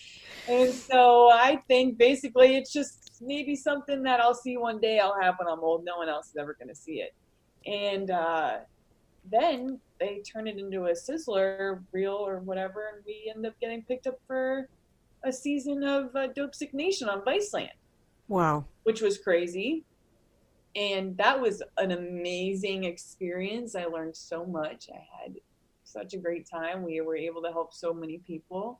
And so I think basically it's just maybe something that I'll see one day. I'll have when I'm old. No one else is ever going to see it. And uh, then they turn it into a sizzler reel or whatever, and we end up getting picked up for a season of uh, Dope Sick Nation on Viceland. Wow. Which was crazy. And that was an amazing experience. I learned so much. I had such a great time. We were able to help so many people.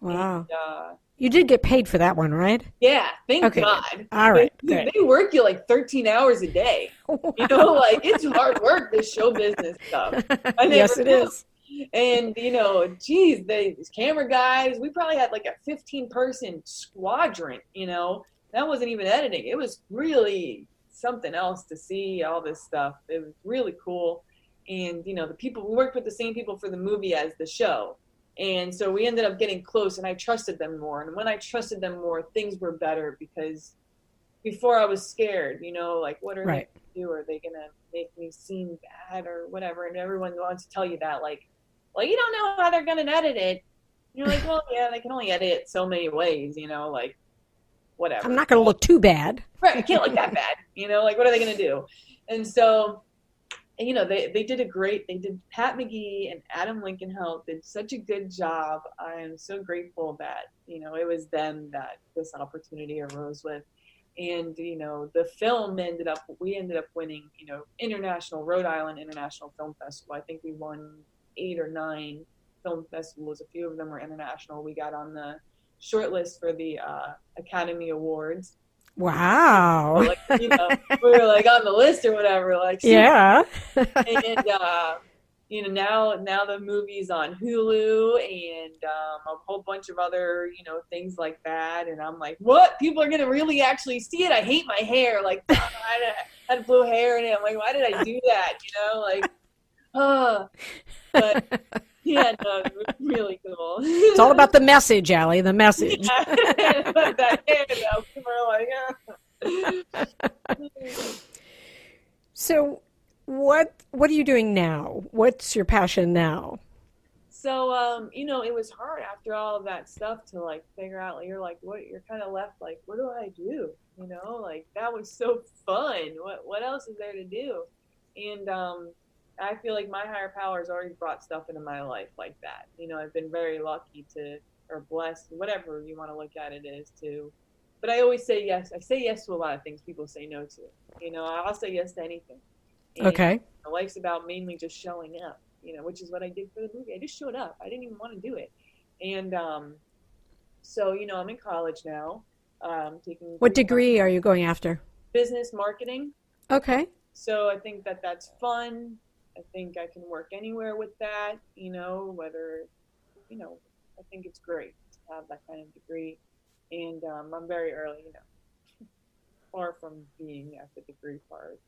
Wow. And, uh, you did get paid for that one, right? Yeah. Thank okay. God. All right. They, they work you like thirteen hours a day. Wow. You know, like it's hard work, this show business stuff. I yes, it is. And, you know, geez, these camera guys, we probably had like a fifteen person squadron, you know, that wasn't even editing. It was really something else to see all this stuff. It was really cool. And, you know, the people, we worked with the same people for the movie as the show. And so we ended up getting close and I trusted them more. And when I trusted them more, things were better because before I was scared, you know, like, what are right. they going to do? Are they going to make me seem bad or whatever? And everyone wants to tell you that, like, "Well, you don't know how they're going to edit it." And you're like, "Well, yeah, they can only edit it so many ways, you know, like, whatever. I'm not going to look too bad." Right, I can't look that bad, you know, like, what are they going to do? And so, and, you know, they, they did a great, they did, Pat McGee and Adam Lincoln Health did such a good job. I am so grateful that, you know, it was them that this opportunity arose with. And, you know, the film ended up, we ended up winning, you know, international, Rhode Island International Film Festival. I think we won eight or nine film festivals. A few of them were international. We got on the short list for the uh, Academy Awards. Wow. So, like, you know, we were like on the list or whatever. Like, so, yeah. And, uh, you know, now, now the movie's on Hulu and um, a whole bunch of other, you know, things like that. And I'm like, what? People are going to really actually see it? I hate my hair. Like, I had, I had blue hair in it. I'm like, why did I do that? You know, like, oh, but yeah, no, it was really cool. It's all about the message, Allie, the message. Yeah. But that hair, though, people are like, oh. So what what are you doing now? What's your passion now? So, um, you know, it was hard after all of that stuff to, like, figure out, like, you're like, what, you're kind of left, like, what do I do? You know, like, that was so fun. What, what else is there to do? And, um, I feel like my higher power has already brought stuff into my life like that. You know, I've been very lucky to, or blessed, whatever you want to look at it is to, but I always say yes. I say yes to a lot of things people say no to. You know, I'll say yes to anything. And okay. My life's about mainly just showing up, you know, which is what I did for the movie. I just showed up. I didn't even want to do it. And um, so, you know, I'm in college now Um, taking what degree are you going after? Business marketing. Okay. So I think that that's fun. I think I can work anywhere with that, you know, whether, you know, I think it's great to have that kind of degree. And um, I'm very early, you know, far from being at the degree part.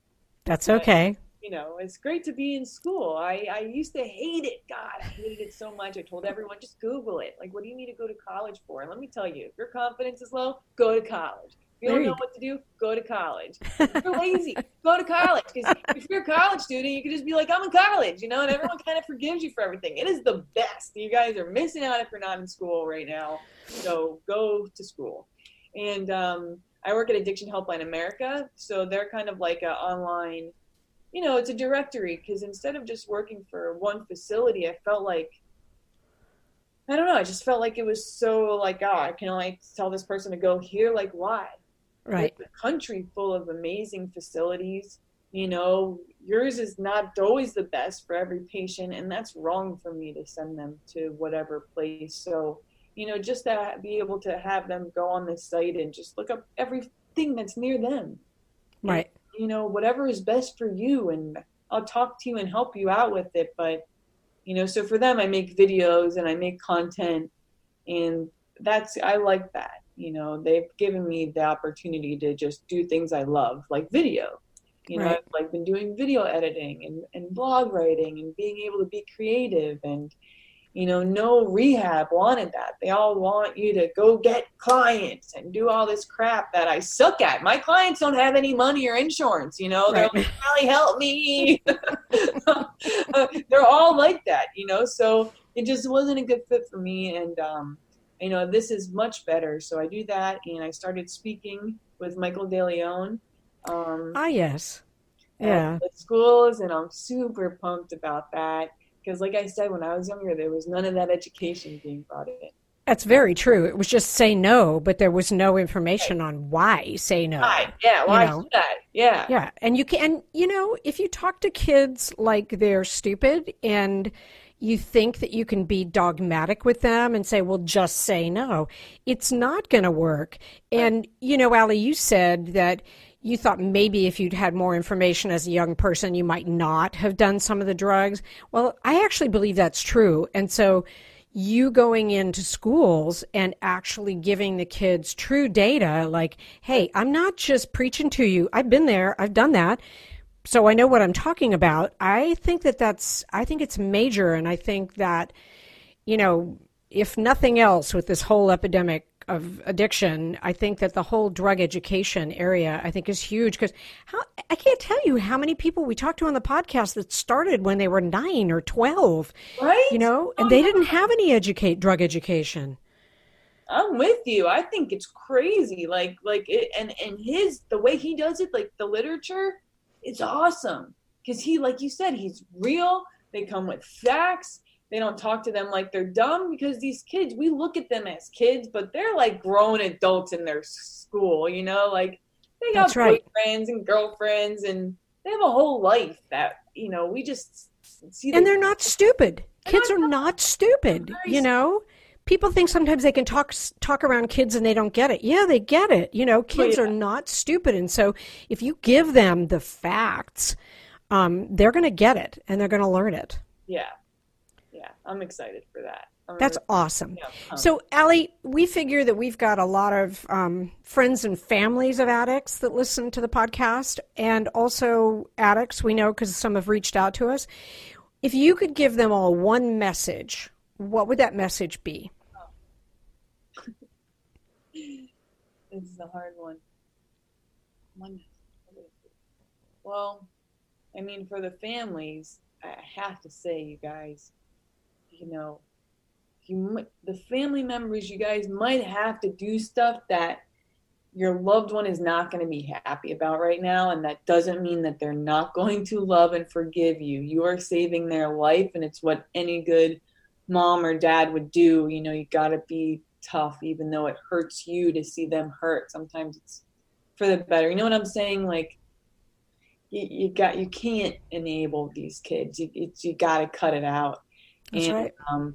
That's but, okay. You know, it's great to be in school. I, I used to hate it. God, I hated it so much. I told everyone, just Google it. Like, what do you need to go to college for? And let me tell you, if your confidence is low, go to college. If you there don't know you what to do, go to college. If you're lazy, go to college. Because if you're a college student, you can just be like, I'm in college, you know, and everyone kind of forgives you for everything. It is the best. You guys are missing out if you're not in school right now. So go to school. And um, I work at Addiction Helpline America. So they're kind of like an online, you know, it's a directory, because instead of just working for one facility, I felt like, I don't know, I just felt like it was so like, oh, I can like tell this person to go here. Like, why? Right. Like, a country full of amazing facilities, you know, yours is not always the best for every patient. And that's wrong for me to send them to whatever place. So, you know, just to be able to have them go on this site and just look up everything that's near them. Right. And, you know, whatever is best for you, and I'll talk to you and help you out with it. But, you know, so for them, I make videos and I make content, and that's, I like that. You know, they've given me the opportunity to just do things I love, like video, you right. know, I've like been doing video editing and, and blog writing and being able to be creative. And, you know, no rehab wanted that. They all want you to go get clients and do all this crap that I suck at. My clients don't have any money or insurance, you know. Right. They're like, Allie, help me. They're all like that, you know. So it just wasn't a good fit for me. And, um, you know, this is much better. So I do that. And I started speaking with Michael DeLeon. Um, ah, yes. Yeah. At schools. And I'm super pumped about that. Because like I said, when I was younger, there was none of that education being brought in. That's very true. It was just say no, but there was no information on why say no. Why? Yeah, why you know? should I? Yeah. Yeah, and you can, and, you know, if you talk to kids like they're stupid and you think that you can be dogmatic with them and say, well, just say no, it's not going to work. And, you know, Allie, you said that you thought maybe if you'd had more information as a young person, you might not have done some of the drugs. Well, I actually believe that's true. And so you going into schools and actually giving the kids true data, like, hey, I'm not just preaching to you. I've been there. I've done that. So I know what I'm talking about. I think that that's, I think it's major. And I think that, you know, if nothing else with this whole epidemic of addiction, I think that the whole drug education area, I think, is huge, because how I can't tell you how many people we talked to on the podcast that started when they were nine or twelve, right? You know, and oh, they yeah. didn't have any educate drug education. I'm with you. I think it's crazy. Like, like, it, and and his the way he does it, like the literature, it's awesome, because he, like you said, he's real. They come with facts. They don't talk to them like they're dumb, because these kids, we look at them as kids, but they're like grown adults in their school, you know, like they got boyfriends right. and girlfriends, and they have a whole life that, you know, we just see. And they're kids. not stupid. Kids are not stupid. You know, people think sometimes they can talk, talk around kids and they don't get it. Yeah, they get it. You know, kids yeah. are not stupid. And so if you give them the facts, um, they're going to get it and they're going to learn it. Yeah. Yeah, I'm excited for that. I'm That's really, awesome. Yeah, um, so, Allie, we figure that we've got a lot of um, friends and families of addicts that listen to the podcast, and also addicts we know because some have reached out to us. If you could give them all one message, what would that message be? Oh. This is a hard one. one. Well, I mean, for the families, I have to say, you guys, you know, you, the family members, you guys might have to do stuff that your loved one is not going to be happy about right now. And that doesn't mean that they're not going to love and forgive you. You are saving their life, and it's what any good mom or dad would do. You know, you got to be tough, even though it hurts you to see them hurt. Sometimes it's for the better. You know what I'm saying? Like, you, you got, you can't enable these kids. You, you, you got to cut it out. That's and, right. um,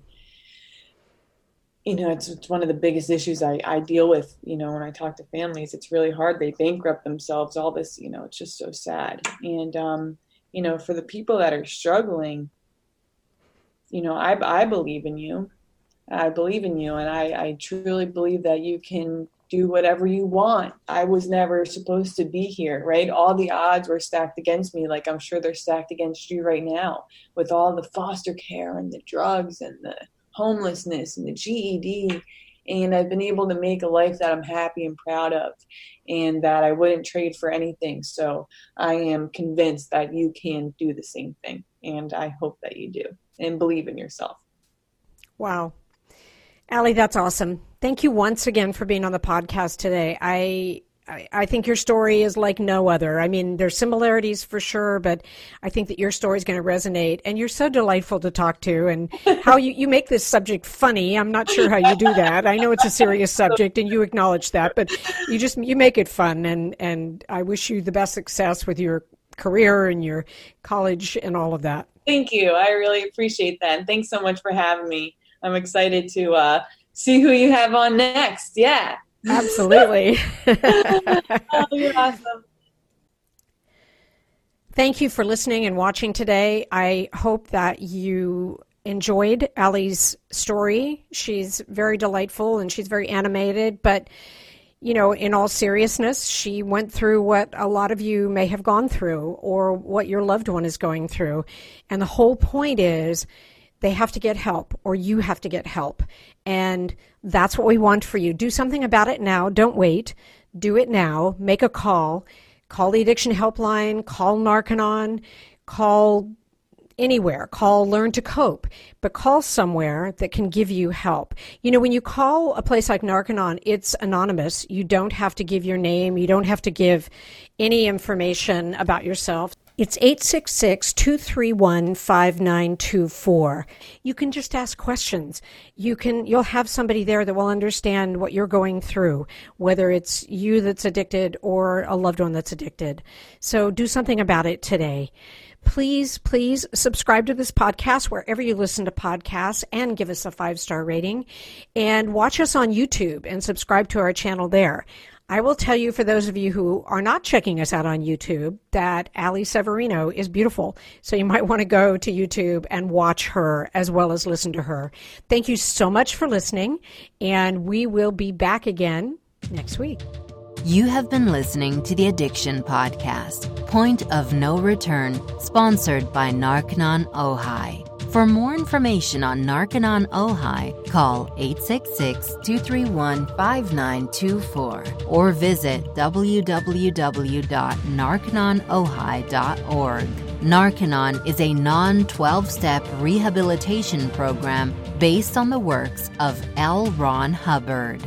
you know, it's, it's one of the biggest issues I, I deal with, you know, when I talk to families. It's really hard. They bankrupt themselves, all this, you know, it's just so sad. And, um, you know, for the people that are struggling, you know, I, I believe in you. I believe in you. And I, I truly believe that you can do whatever you want. I was never supposed to be here, right? All the odds were stacked against me. Like, I'm sure they're stacked against you right now with all the foster care and the drugs and the homelessness and the G E D. And I've been able to make a life that I'm happy and proud of and that I wouldn't trade for anything. So I am convinced that you can do the same thing. And I hope that you do, and believe in yourself. Wow. Allie, that's awesome. Thank you once again for being on the podcast today. I, I I think your story is like no other. I mean, there's similarities for sure, but I think that your story is going to resonate. And you're so delightful to talk to, and how you, you make this subject funny. I'm not sure how you do that. I know it's a serious subject, and you acknowledge that, but you just you make it fun. And, and I wish you the best success with your career and your college and all of that. Thank you. I really appreciate that. And thanks so much for having me. I'm excited to uh, see who you have on next. Yeah. Absolutely. Oh, you're awesome. Thank you for listening and watching today. I hope that you enjoyed Allie's story. She's very delightful and she's very animated, but you know, in all seriousness, she went through what a lot of you may have gone through or what your loved one is going through. And the whole point is they have to get help, or you have to get help. And that's what we want for you. Do something about it now. Don't wait. Do it now. Make a call. Call the Addiction Helpline. Call Narconon. Call anywhere. Call Learn to Cope, but call somewhere that can give you help. You know, when you call a place like Narconon, it's anonymous. You don't have to give your name. You don't have to give any information about yourself. It's eight six six, two three one, five nine two four. You can just ask questions. You can, you'll have somebody there that will understand what you're going through, whether it's you that's addicted or a loved one that's addicted. So do something about it today. Please, please subscribe to this podcast wherever you listen to podcasts and give us a five-star rating. And watch us on YouTube and subscribe to our channel there. I will tell you, for those of you who are not checking us out on YouTube, that Allie Severino is beautiful. So you might want to go to YouTube and watch her as well as listen to her. Thank you so much for listening, and we will be back again next week. You have been listening to the Addiction Podcast, Point of No Return, sponsored by Narconon Ojai. For more information on Narconon Ojai, call eight six six, two three one, five nine two four or visit w w w dot narconon ojai dot org. Narconon is a non twelve-step rehabilitation program based on the works of L. Ron Hubbard.